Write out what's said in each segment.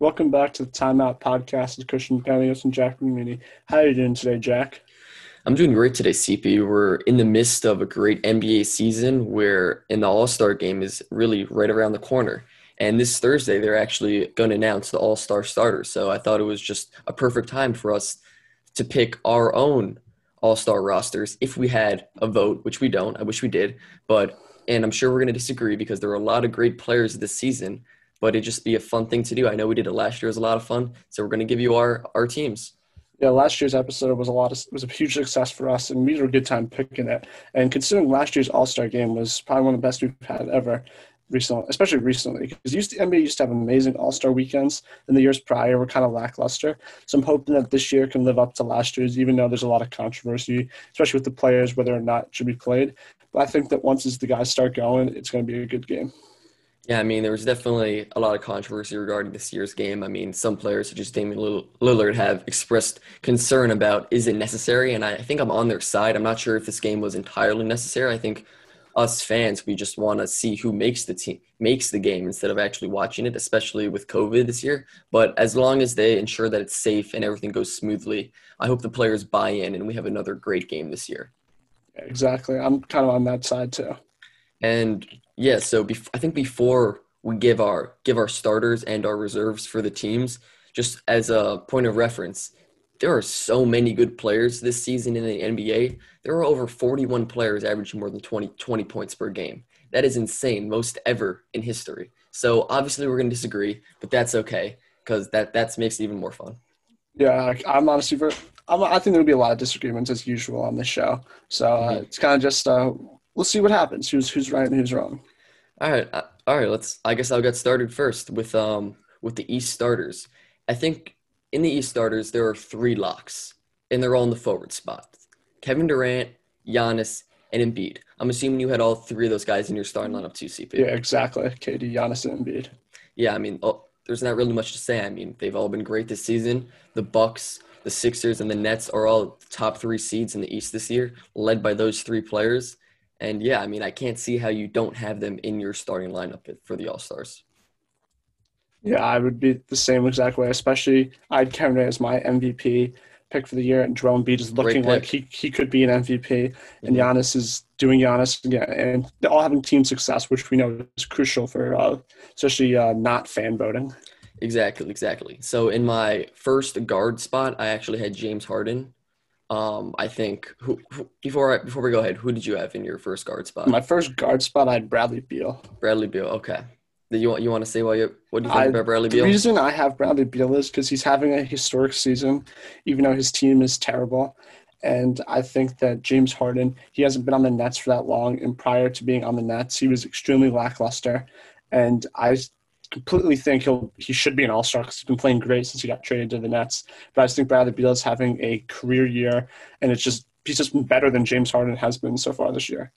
Welcome back to the Timeout Podcast with Christian Panias and Jack Rimini. How are you doing today, Jack? I'm doing great today, CP. We're in the midst of a great NBA season where in the All-Star game is really right around the corner. And this Thursday, they're actually going to announce the All-Star starters. So I thought it was just a perfect time for us to pick our own All-Star rosters if we had a vote, which we don't. I wish we did. And I'm sure we're going to disagree because there are a lot of great players this season, but it'd just be a fun thing to do. I know we did it last year. It was a lot of fun. So we're going to give you our teams. Yeah, last year's episode was a huge success for us, and we had a good time picking it. And considering last year's All-Star game was probably one of the best we've had ever, especially recently, because NBA used to have amazing All-Star weekends, and the years prior were kind of lackluster. So I'm hoping that this year can live up to last year's, even though there's a lot of controversy, especially with the players, whether or not it should be played. But I think that once the guys start going, it's going to be a good game. Yeah, I mean, there was definitely a lot of controversy regarding this year's game. I mean, some players, such as Damian Lillard, have expressed concern about, is it necessary? And I think I'm on their side. I'm not sure if this game was entirely necessary. I think us fans, we just want to see who makes the game instead of actually watching it, especially with COVID this year. But as long as they ensure that it's safe and everything goes smoothly, I hope the players buy in and we have another great game this year. Exactly. I'm kind of on that side too. And yeah, so I think before we give our starters and our reserves for the teams, just as a point of reference, there are so many good players this season in the NBA. There are over 41 players averaging more than 20 points per game. That is insane, most ever in history. So obviously we're going to disagree, but that's okay because that makes it even more fun. Yeah, I think there'll be a lot of disagreements as usual on this show. So It's kind of just we'll see what happens. Who's right and who's wrong. All right. I guess I'll get started first with the East starters. I think in the East starters there are three locks, and they're all in the forward spot: Kevin Durant, Giannis, and Embiid. I'm assuming you had all three of those guys in your starting lineup too, CP. Yeah, exactly. KD, Giannis, and Embiid. Yeah, I mean, there's not really much to say. I mean, they've all been great this season. The Bucks, the Sixers, and the Nets are all top three seeds in the East this year, led by those three players. And, yeah, I mean, I can't see how you don't have them in your starting lineup for the All-Stars. Yeah, I would be the same exact way, especially I'd count it as my MVP pick for the year, and Joel Embiid is looking like he could be an MVP, and Giannis is doing Giannis again, and they're all having team success, which we know is crucial for especially not fan voting. Exactly. So in my first guard spot, I actually had James Harden. I think before we go ahead, who did you have in your first guard spot? My first guard spot, I had Bradley Beal. Okay. You want to say what do you think about Bradley Beal? The reason I have Bradley Beal is because he's having a historic season, even though his team is terrible. And I think that James Harden, he hasn't been on the Nets for that long, and prior to being on the Nets, he was extremely lackluster. And I completely think he should be an All-Star because he's been playing great since he got traded to the Nets. But I just think Bradley Beal is having a career year, and he's just been better than James Harden has been so far this year.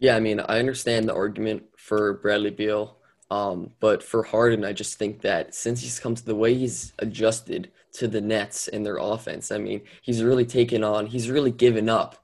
Yeah, I mean, I understand the argument for Bradley Beal. But for Harden, I just think that since he's come to the way he's adjusted to the Nets and their offense, I mean, he's really given up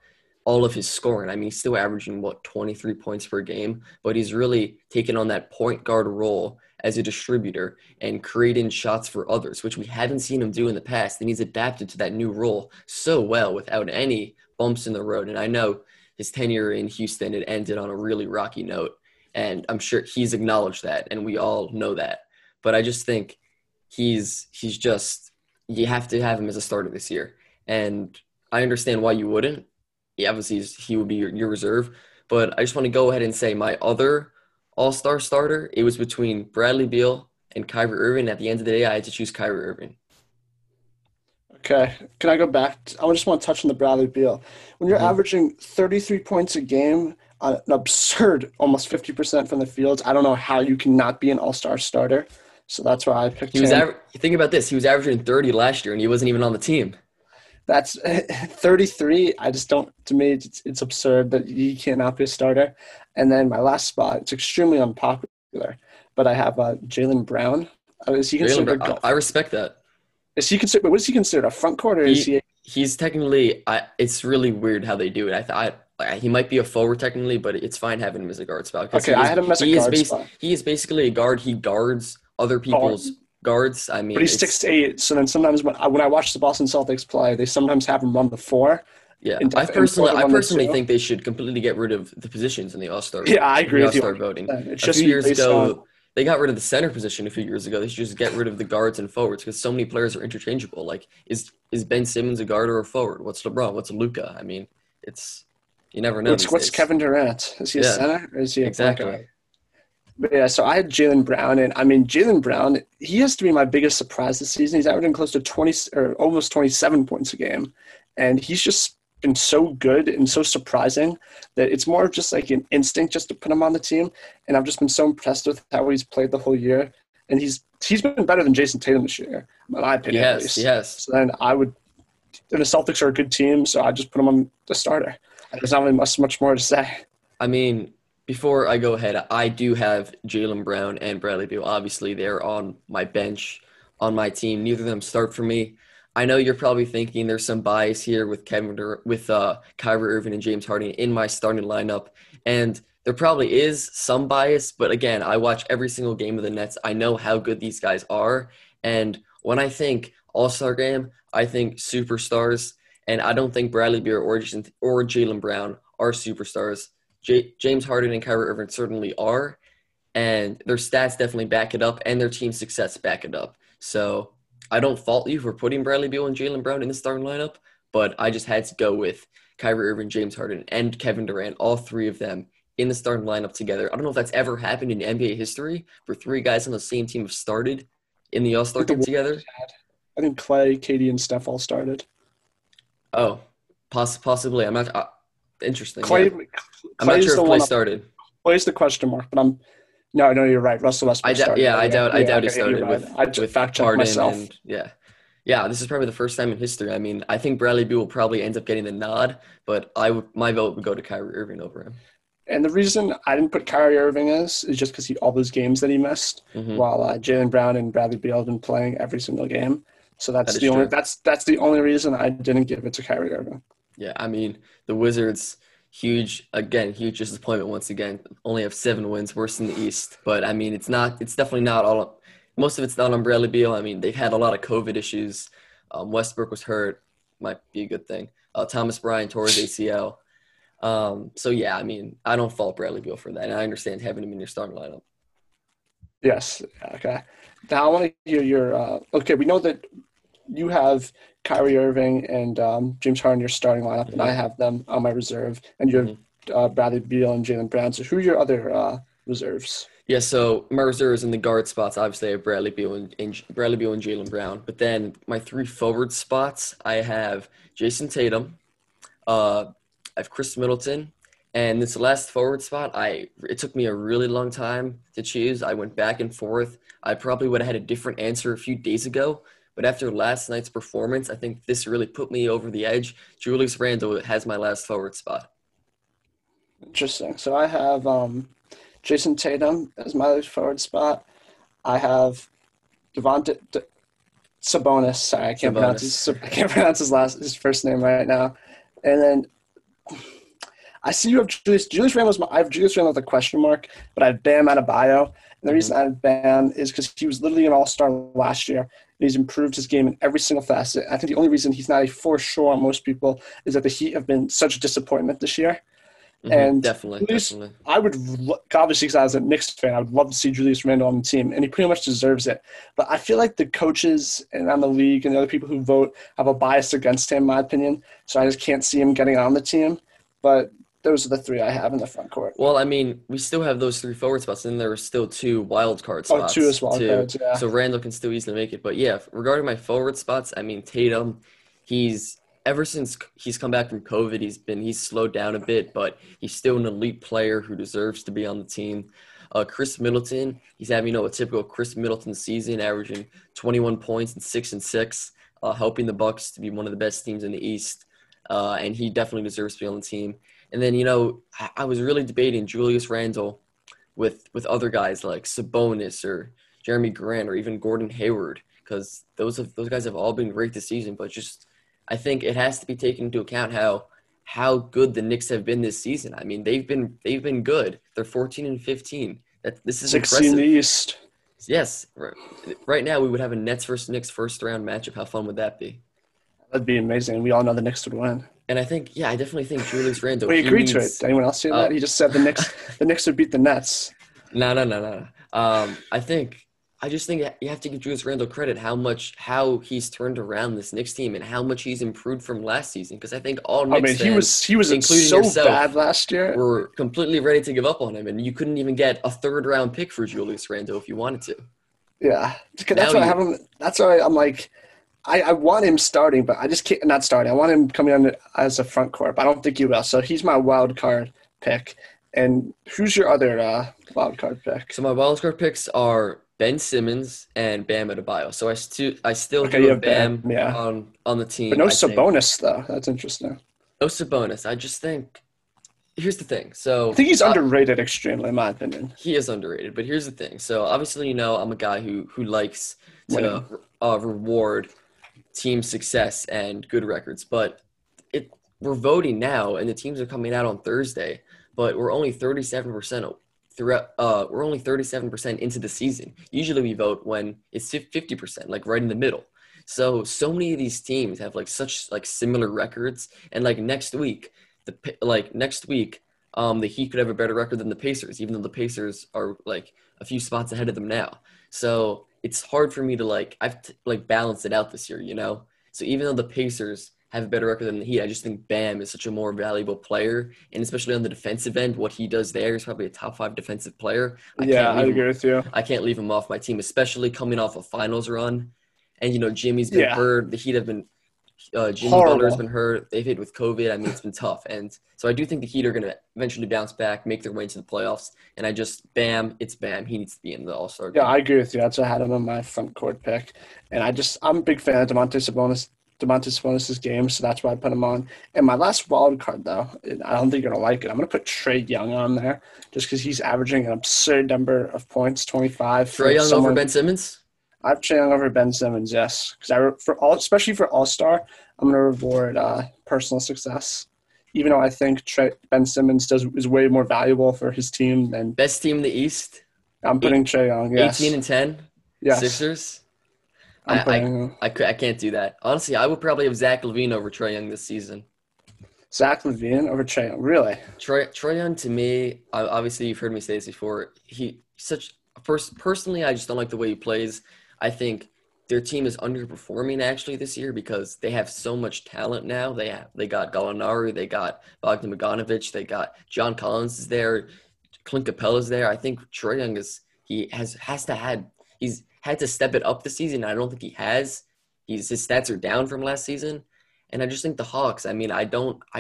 all of his scoring. I mean, he's still averaging, 23 points per game, but he's really taken on that point guard role as a distributor and creating shots for others, which we haven't seen him do in the past. And he's adapted to that new role so well without any bumps in the road. And I know his tenure in Houston, it ended on a really rocky note. And I'm sure he's acknowledged that, and we all know that. But I just think you have to have him as a starter this year. And I understand why you wouldn't. Yeah, obviously, he would be your reserve. But I just want to go ahead and say my other All-Star starter, it was between Bradley Beal and Kyrie Irving. At the end of the day, I had to choose Kyrie Irving. Okay. Can I go back? I just want to touch on the Bradley Beal. When you're averaging 33 points a game – an absurd almost 50% from the field. I don't know how you cannot be an All-Star starter. So that's why I picked him. Think about this. He was averaging 30 last year, and he wasn't even on the team. That's 33. I just don't – to me, it's absurd that he cannot be a starter. And then my last spot, it's extremely unpopular, but I have Jaylen Brown. Is he considered – I respect that. What is he considered, a front court? Or he's technically – it's really weird how they do it. He might be a forward technically, but it's fine having him as a guard spot. Okay, I had him as a guard spot. He is basically a guard. He guards other people's guards. I mean, but he's 6'8", so then sometimes when I watch the Boston Celtics play, they sometimes have him run the four. Yeah, I personally think they should completely get rid of the positions in the All-Star. Yeah, I agree with you. All-Star voting. It's just a few years ago, they got rid of the center position a few years ago. They should just get rid of the guards and forwards because so many players are interchangeable. Like, is Ben Simmons a guard or a forward? What's LeBron? What's Luka? I mean, it's you never know. What's Kevin Durant? Is he a center or is he a guard? But yeah, so I had Jalen Brown, and I mean, Jalen Brown, he has to be my biggest surprise this season. He's averaging close to 20 or almost 27 points a game, and he's just been so good and so surprising that it's more of just like an instinct just to put him on the team. And I've just been so impressed with how he's played the whole year, and he's been better than Jayson Tatum this year, in my opinion. Yes. So then the Celtics are a good team, so I just put him on the starter. There's not really much more to say. I mean, before I go ahead, I do have Jaylen Brown and Bradley Beal. Obviously, they're on my bench, on my team. Neither of them start for me. I know you're probably thinking there's some bias here with Kyrie Irving and James Harden in my starting lineup, and there probably is some bias. But again, I watch every single game of the Nets. I know how good these guys are, and when I think All-Star game, I think superstars, and I don't think Bradley Beal or Jaylen Brown are superstars. James Harden and Kyrie Irving certainly are, and their stats definitely back it up, and their team success back it up. So I don't fault you for putting Bradley Beal and Jaylen Brown in the starting lineup, but I just had to go with Kyrie Irving, James Harden, and Kevin Durant, all three of them in the starting lineup together. I don't know if that's ever happened in NBA history, where three guys on the same team have started in the All-Star game together. I think Klay, KD, and Steph all started. Oh, possibly. I'm not interesting. I'm not sure if Klay started. Clay's the question mark, but I'm – no, you're right. Russell Westbrook started. I doubt he started with Harden. This is probably the first time in history. I mean, I think Bradley Beal will probably end up getting the nod, but my vote would go to Kyrie Irving over him. And the reason I didn't put Kyrie Irving is just because all those games that he missed, while Jaylen Brown and Bradley Beal have been playing every single game. So that's the only reason I didn't give it to Kyrie Irving. Yeah, I mean, the Wizards – huge disappointment once again. Only have 7 wins, worse in the East. But I mean, it's definitely not all. Most of it's not on Bradley Beal. I mean, they've had a lot of COVID issues. Westbrook was hurt, might be a good thing. Thomas Bryant tore his ACL. So yeah, I mean, I don't fault Bradley Beal for that, and I understand having him in your starting lineup. Yes. Okay. Now I want to hear your. Okay, we know that you have Kyrie Irving and James Harden in your starting lineup, and I have them on my reserve. And you have Bradley Beal and Jaylen Brown. So who are your other reserves? Yeah, so my reserves in the guard spots, obviously, I have Bradley Beal and Jaylen Brown. But then my three forward spots, I have Jayson Tatum, I have Khris Middleton, and this last forward spot, it took me a really long time to choose. I went back and forth. I probably would have had a different answer a few days ago, but after last night's performance, I think this really put me over the edge. Julius Randle has my last forward spot. Interesting. So I have Jayson Tatum as my forward spot. I have Sabonis. Sorry, I can't pronounce his first name right now. And then I see you have Julius Randle. I have Julius Randle with a question mark, but I have Bam Adebayo. And the reason I have Bam is because he was literally an all-star last year. He's improved his game in every single facet. I think the only reason he's not a for sure on most people is that the Heat have been such a disappointment this year. And definitely. I would obviously, because I was a Knicks fan, I would love to see Julius Randle on the team, and he pretty much deserves it. But I feel like the coaches and on the league and the other people who vote have a bias against him, in my opinion. So I just can't see him getting on the team. But those are the three I have in the front court. Well, I mean, we still have those three forward spots, and there are still two wild card spots. Oh, two as wild cards, yeah. So Randall can still easily make it. But, yeah, regarding my forward spots, I mean, Tatum, ever since he's come back from COVID, he's slowed down a bit, but he's still an elite player who deserves to be on the team. Khris Middleton, he's having, a typical Khris Middleton season, averaging 21 points and 6 and 6, helping the Bucks to be one of the best teams in the East. And he definitely deserves to be on the team. And then, I was really debating Julius Randle with other guys like Sabonis or Jeremy Grant or even Gordon Hayward, because those guys have all been great this season. But just I think it has to be taken into account how good the Knicks have been this season. I mean, they've been good. They're 14 and 15. This is impressive. 16 in the East. Yes. Right now we would have a Nets versus Knicks first round matchup. How fun would that be? That'd be amazing. We all know the Knicks would win. And I think, yeah, I definitely think Julius Randle. We agreed to it. Did anyone else see that? He just said the Knicks. The Knicks would beat the Nets. No. I just think you have to give Julius Randle credit how he's turned around this Knicks team and how much he's improved from last season. Because I think all Knicks fans, he was including so yourself, bad last year. Were completely ready to give up on him, and you couldn't even get a third round pick for Julius Randle if you wanted to. Yeah, that's why I'm like. I want him starting, but I just can't – not starting. I want him coming on as a front court, but I don't think he will. So he's my wild card pick. And who's your other wild card pick? So my wild card picks are Ben Simmons and Bam Adebayo. So I still have Bam yeah. on the team. But no Sabonis, though. That's interesting. No Sabonis. I just think – here's the thing. So I think he's underrated extremely, in my opinion. He is underrated, but here's the thing. So obviously, I'm a guy who likes to reward – team success and good records, but we're voting now, and the teams are coming out on Thursday. But we're only 37% throughout. We're only 37% into the season. Usually, we vote when it's 50%, like right in the middle. So many of these teams have such similar records, and next week, the Heat could have a better record than the Pacers, even though the Pacers are a few spots ahead of them now. So. It's hard for me to I've balanced it out this year, So even though the Pacers have a better record than the Heat, I just think Bam is such a more valuable player, and especially on the defensive end, what he does there is probably a top 5 defensive player. I agree with you. I can't leave him off my team, especially coming off a finals run, and Jimmy's been hurt. The Heat have been Jimmy Butler's been hurt. They've hit with COVID. It's been tough, and so I do think the Heat are going to eventually bounce back, make their way into the playoffs. And I just Bam. He needs to be in the All-Star game. Yeah, I agree with you. That's why I had him on my front court pick, and I'm a big fan of Domantas Sabonis' game, so that's why I put him on. And my last wild card, though, and I don't think you're going to like it. I'm going to put Trae Young on there just because he's averaging an absurd number of points, 25. Trae Young over Ben Simmons. I have Trae Young over Ben Simmons, yes, because especially for All-Star, I'm going to reward personal success. Even though I think Ben Simmons is way more valuable for his team than best team in the East. I'm putting Trae Young. Yes. 18-10. Yes. Sixers. I can't do that. Honestly, I would probably have Zach LaVine over Trae Young this season. Zach LaVine over Trae Young, really? Trae Young, to me, obviously you've heard me say this before. Personally, I just don't like the way he plays. I think their team is underperforming actually this year because they have so much talent now. They got Gallinari, they got Bogdan Bogdanovic, they got John Collins is there, Clint Capella's there. I think Trae Young he's had to step it up this season. I don't think he has. His stats are down from last season, and I just think the Hawks. I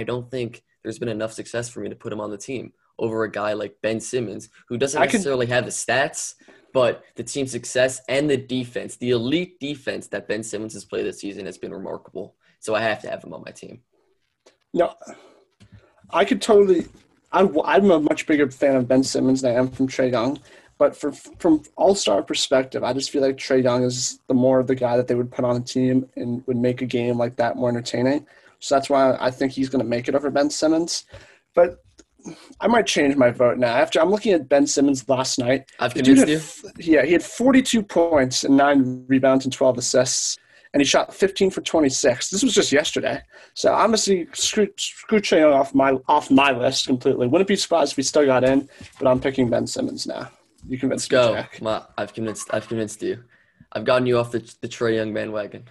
don't think there's been enough success for me to put him on the team over a guy like Ben Simmons who doesn't necessarily have the stats. But the team's success and the defense, the elite defense that Ben Simmons has played this season has been remarkable. So I have to have him on my team. No, I could totally – I'm a much bigger fan of Ben Simmons than I am from Trae Young. But from all-star perspective, I just feel like Trae Young is the more of the guy that they would put on a team and would make a game like that more entertaining. So that's why I think he's going to make it over Ben Simmons. But – I might change my vote now. I'm looking at Ben Simmons last night. I've convinced you? Yeah, he had 42 points and 9 rebounds and 12 assists, and he shot 15 for 26. This was just yesterday. So honestly, screw Trae Young off my list completely. Wouldn't be surprised if he still got in, but I'm picking Ben Simmons now. You convinced me, Jack. I've convinced you. I've gotten you off the Trae Young bandwagon.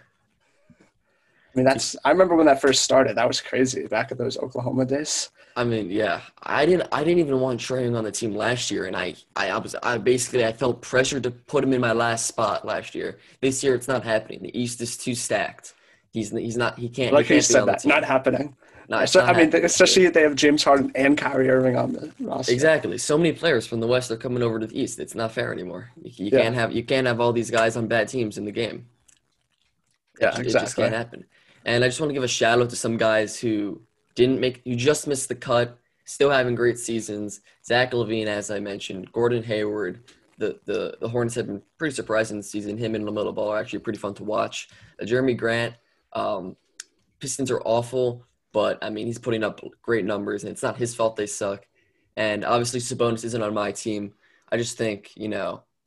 I remember when that first started. That was crazy back in those Oklahoma days. Yeah. I didn't even want Trae Young on the team last year, and I felt pressured to put him in my last spot last year. This year it's not happening. The East is too stacked. He can't be on the team. Not happening. Especially if they have James Harden and Kyrie Irving on the roster. Exactly. So many players from the West are coming over to the East. It's not fair anymore. You can't have all these guys on bad teams in the game. Yeah, exactly. It just can't happen. And I just want to give a shout out to some guys who just missed the cut, still having great seasons. Zach LaVine, as I mentioned, Gordon Hayward. The Hornets have been pretty surprising this season. Him and LaMelo Ball are actually pretty fun to watch. Jeremy Grant, Pistons are awful, but he's putting up great numbers, and it's not his fault they suck. And obviously Sabonis isn't on my team. I just think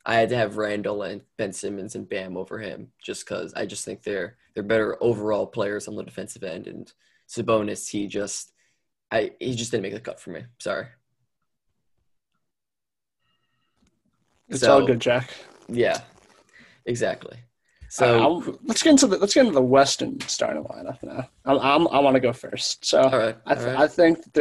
I had to have Randle and Ben Simmons and Bam over him just because I just think they're better overall players on the defensive end. And Sabonis, he just didn't make the cut for me. Sorry. It's all good, Jack. Yeah, exactly. So let's get into the Western starting lineup now. I want to go first. So all right, all right. I think that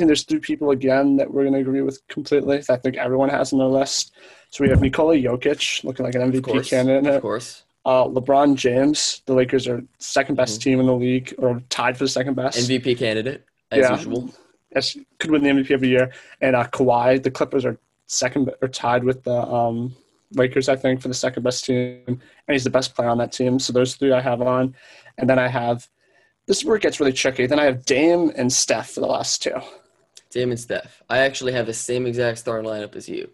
there's three people again that we're going to agree with completely. I think everyone has on their list. So we have Nikola Jokic looking like an MVP candidate. Of course. LeBron James. The Lakers are second best team in the league, or tied for the second best. MVP candidate as usual. Yes, could win the MVP every year. And Kawhi. The Clippers are second or tied with the Lakers, I think, for the second best team, and he's the best player on that team. So those three I have on, and then I have this is where it gets really tricky. Then I have Dame and Steph for the last two. Dame and Steph. I actually have the same exact starting lineup as you.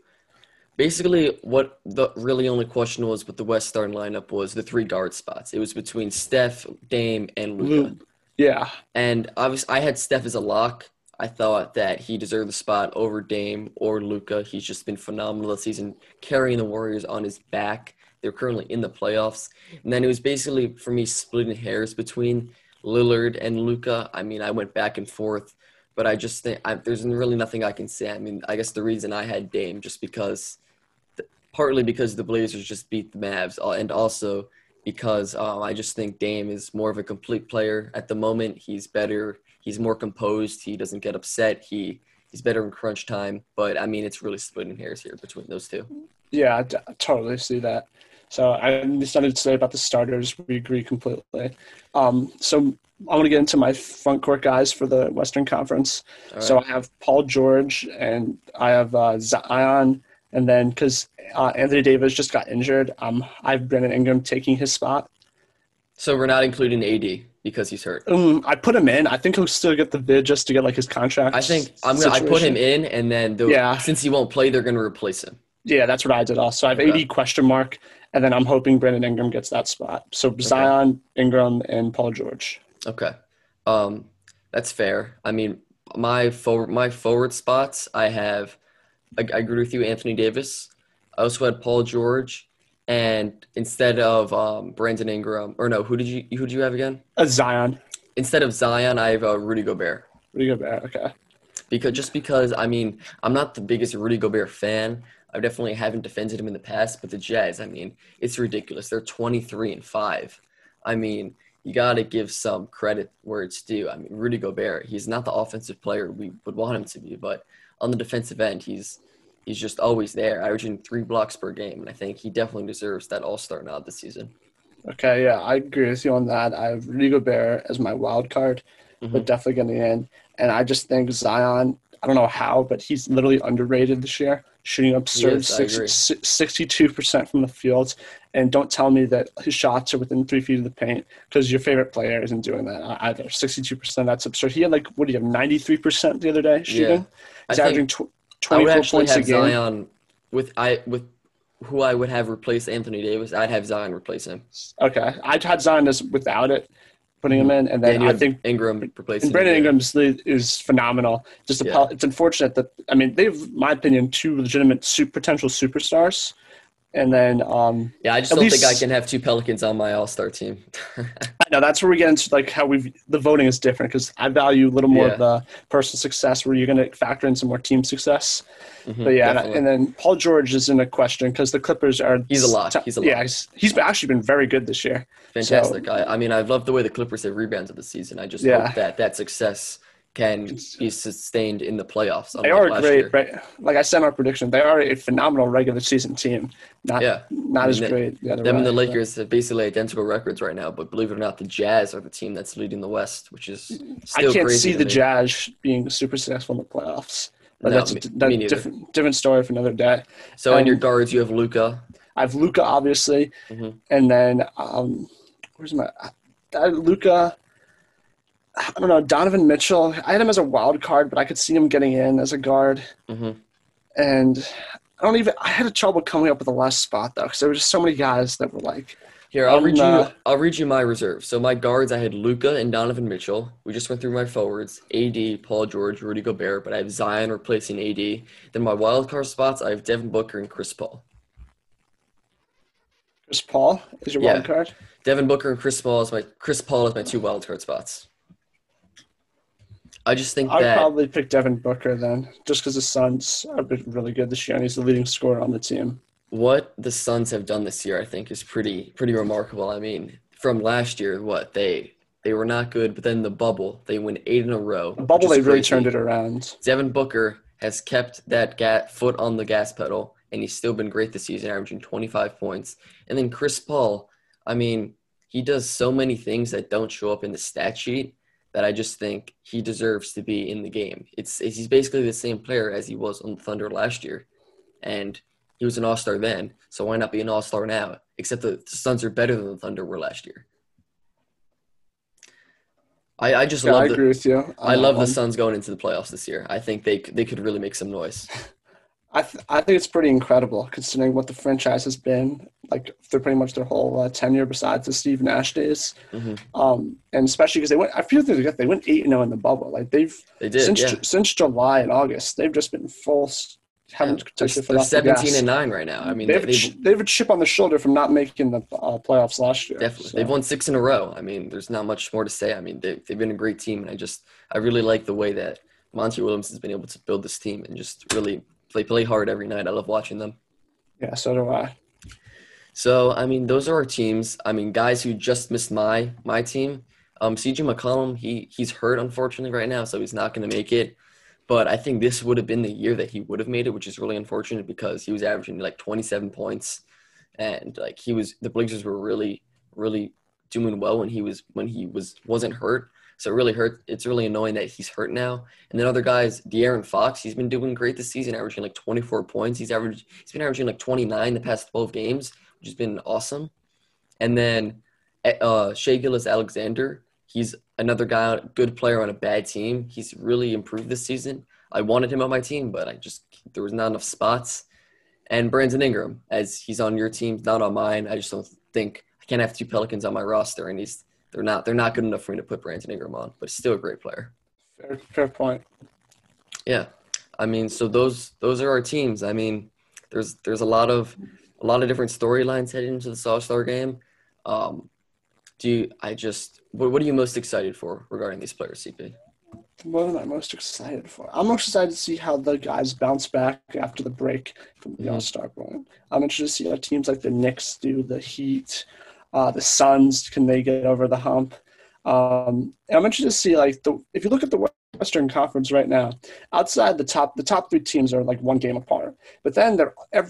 Basically, what the really only question was with the West starting lineup was the three guard spots. It was between Steph, Dame, and Luka. Yeah, and obviously I had Steph as a lock. I thought that he deserved the spot over Dame or Luka. He's just been phenomenal this season, carrying the Warriors on his back. They're currently in the playoffs. And then it was basically, for me, splitting hairs between Lillard and Luka. I mean, I went back and forth, but I just think there's really nothing I can say. I mean, I guess the reason I had Dame just because – partly because the Blazers just beat the Mavs, and also because I just think Dame is more of a complete player at the moment. He's better – he's more composed. He doesn't get upset. He's better in crunch time. But, I mean, it's really splitting hairs here between those two. Yeah, I totally see that. So I'm excited to say about the starters. We agree completely. So I want to get into my front court guys for the Western Conference. Right. So I have Paul George and I have Zion. And then because Anthony Davis just got injured, I have Brandon Ingram taking his spot. So we're not including AD because he's hurt. I put him in. I think he'll still get the bid just to get like his contract. I put him in, and then since he won't play, they're going to replace him. Yeah, that's what I did also. I have AD question mark, and then I'm hoping Brandon Ingram gets that spot. So Zion, Ingram, and Paul George. Okay, that's fair. I mean, my forward spots, I have. I agree with you, Anthony Davis. I also had Paul George. And instead of Brandon Ingram, or no, who did you have again? Zion. Instead of Zion, I have Rudy Gobert. Rudy Gobert, okay. Because I mean, I'm not the biggest Rudy Gobert fan. I definitely haven't defended him in the past, but the Jazz, I mean, it's ridiculous. They're 23-5. I mean, you got to give some credit where it's due. I mean, Rudy Gobert, he's not the offensive player we would want him to be, but on the defensive end, he's just always there, averaging 3 blocks per game, and I think he definitely deserves that all-star nod this season. Okay, yeah, I agree with you on that. I have Rudy Gobert as my wild card, but definitely getting in. And I just think Zion, I don't know how, but he's literally underrated this year, shooting absurd 62% from the field. And don't tell me that his shots are within 3 feet of the paint because your favorite player isn't doing that either. 62%, that's absurd. He had, 93% the other day shooting? Yeah. He's averaging 24 I would actually points have a game. Zion with who I would have replaced Anthony Davis. I'd have Zion replace him. Okay, I'd had Zion as without it, putting him in, and then I think Ingram replacing. And Brandon Ingram is phenomenal. It's unfortunate that they've, in my opinion, 2 legitimate potential superstars, and then I just don't think I can have 2 Pelicans on my All-Star team. I know that's where we get into how the voting is different because I value a little more of the personal success where you're going to factor in some more team success. Mm-hmm, but and then Paul George is in a question because the Clippers are – He's a lot. Yeah, he's actually been very good this year. Fantastic. So, I love the way the Clippers have rebounded this season. I just hope that success can be sustained in the playoffs. They are great, right? Like I said in our prediction, they are a phenomenal regular season team. Not as great. And the Lakers have basically identical records right now, but believe it or not, the Jazz are the team that's leading the West, which is still I can't see the Jazz being super successful in the playoffs. But no, that's a different story for another day. So on your guards, you have Luka. I have Luka, obviously. Mm-hmm. And then Luka – I don't know, Donovan Mitchell. I had him as a wild card, but I could see him getting in as a guard. Mm-hmm. And I had trouble coming up with the last spot, though, because there were just so many guys that were Here, I'll read you my reserve. So my guards, I had Luka and Donovan Mitchell. We just went through my forwards, AD, Paul George, Rudy Gobert, but I have Zion replacing AD. Then my wildcard spots, I have Devin Booker and Chris Paul. Chris Paul is your wild card? Devin Booker and Chris Paul is my two wildcard spots. I just think I'd probably pick Devin Booker then, just because the Suns have been really good this year, and he's the leading scorer on the team. What the Suns have done this year, I think, is pretty remarkable. I mean, from last year, they were not good, but then the bubble, they win 8 in a row. The bubble, they really turned it around. Devin Booker has kept that foot on the gas pedal, and he's still been great this season, averaging 25 points. And then Chris Paul, I mean, he does so many things that don't show up in the stat sheet that I just think he deserves to be in the game. He's basically the same player as he was on the Thunder last year, and he was an all-star then, so why not be an all-star now? Except the Suns are better than the Thunder were last year. I love the Suns going into the playoffs this year. I think they could really make some noise. I think it's pretty incredible considering what the franchise has been like through pretty much their whole tenure besides the Steve Nash days, and especially because they went 8-0 in the bubble. Like since July and August, they've just been full. They're 17-9 right now. I mean, they have a chip on the shoulder from not making the playoffs last year. Definitely, so. They've won 6 in a row. I mean, there's not much more to say. I mean, they've been a great team, and I really like the way that Monty Williams has been able to build this team and just really they play hard every night. I love watching them. Yeah, so do I. So I mean, those are our teams. I mean, guys who just missed my team. CJ McCollum, he's hurt unfortunately right now, so he's not going to make it. But I think this would have been the year that he would have made it, which is really unfortunate because he was averaging like 27 points, and like the Blazers were really, really doing well when he wasn't hurt. So it really hurt. It's really annoying that he's hurt now. And then other guys, De'Aaron Fox, he's been doing great this season, averaging like 24 points. He's been averaging like 29 the past 12 games, which has been awesome. And then Shai Gilgeous-Alexander, he's another guy, good player on a bad team. He's really improved this season. I wanted him on my team, but there was not enough spots. And Brandon Ingram, as he's on your team, not on mine. I just don't think I can't have two Pelicans on my roster, and they're not good enough for me to put Brandon Ingram on, but still a great player. Fair point. Yeah, I mean, so those are our teams. I mean, there's a lot of different storylines heading into the All-Star game. What are you most excited for regarding these players, CP? What am I most excited for? I'm most excited to see how the guys bounce back after the break from the All-Star run. I'm interested to see how teams like the Knicks do, the Heat, the Suns, can they get over the hump? And I'm interested to see, like, if you look at the Western Conference right now, outside the top three teams are like one game apart. But then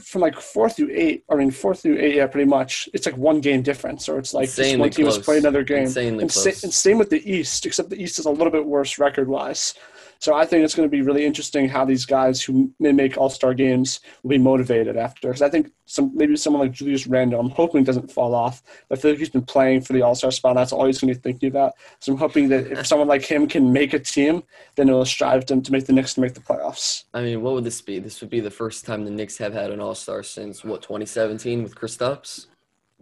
from like 4 through 8, yeah, pretty much. It's like one game difference, or it's like just one team has played another game. And same with the East, except the East is a little bit worse record-wise. So I think it's going to be really interesting how these guys who may make All-Star games will be motivated after. Because I think maybe someone like Julius Randle, I'm hoping doesn't fall off. But I feel like he's been playing for the All-Star spot, and that's all he's going to be thinking about. So I'm hoping that if someone like him can make a team, then it will strive them to make the Knicks to make the playoffs. I mean, what would this be? This would be the first time the Knicks have had an All-Star since, 2017 with Kristaps?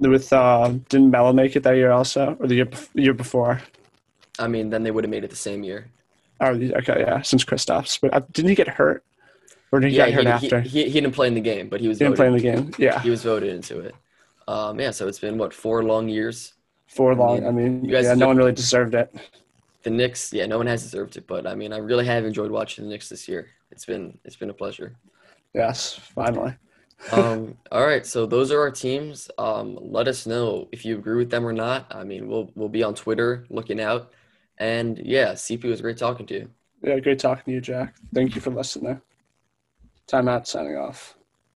Didn't Melo make it that year also, or the year before? I mean, then they would have made it the same year. Oh, okay, yeah, since Kristaps. But didn't he get hurt? Or did he get hurt after? He didn't play in the game, but he was voted into it. Yeah, so it's been, 4 long years? No one really deserved it. The Knicks, no one has deserved it. But, I mean, I really have enjoyed watching the Knicks this year. It's been a pleasure. Yes, finally. All right, so those are our teams. Let us know if you agree with them or not. I mean, we'll be on Twitter looking out. And, yeah, CP, was great talking to you. Yeah, great talking to you, Jack. Thank you for listening. Timeout, signing off.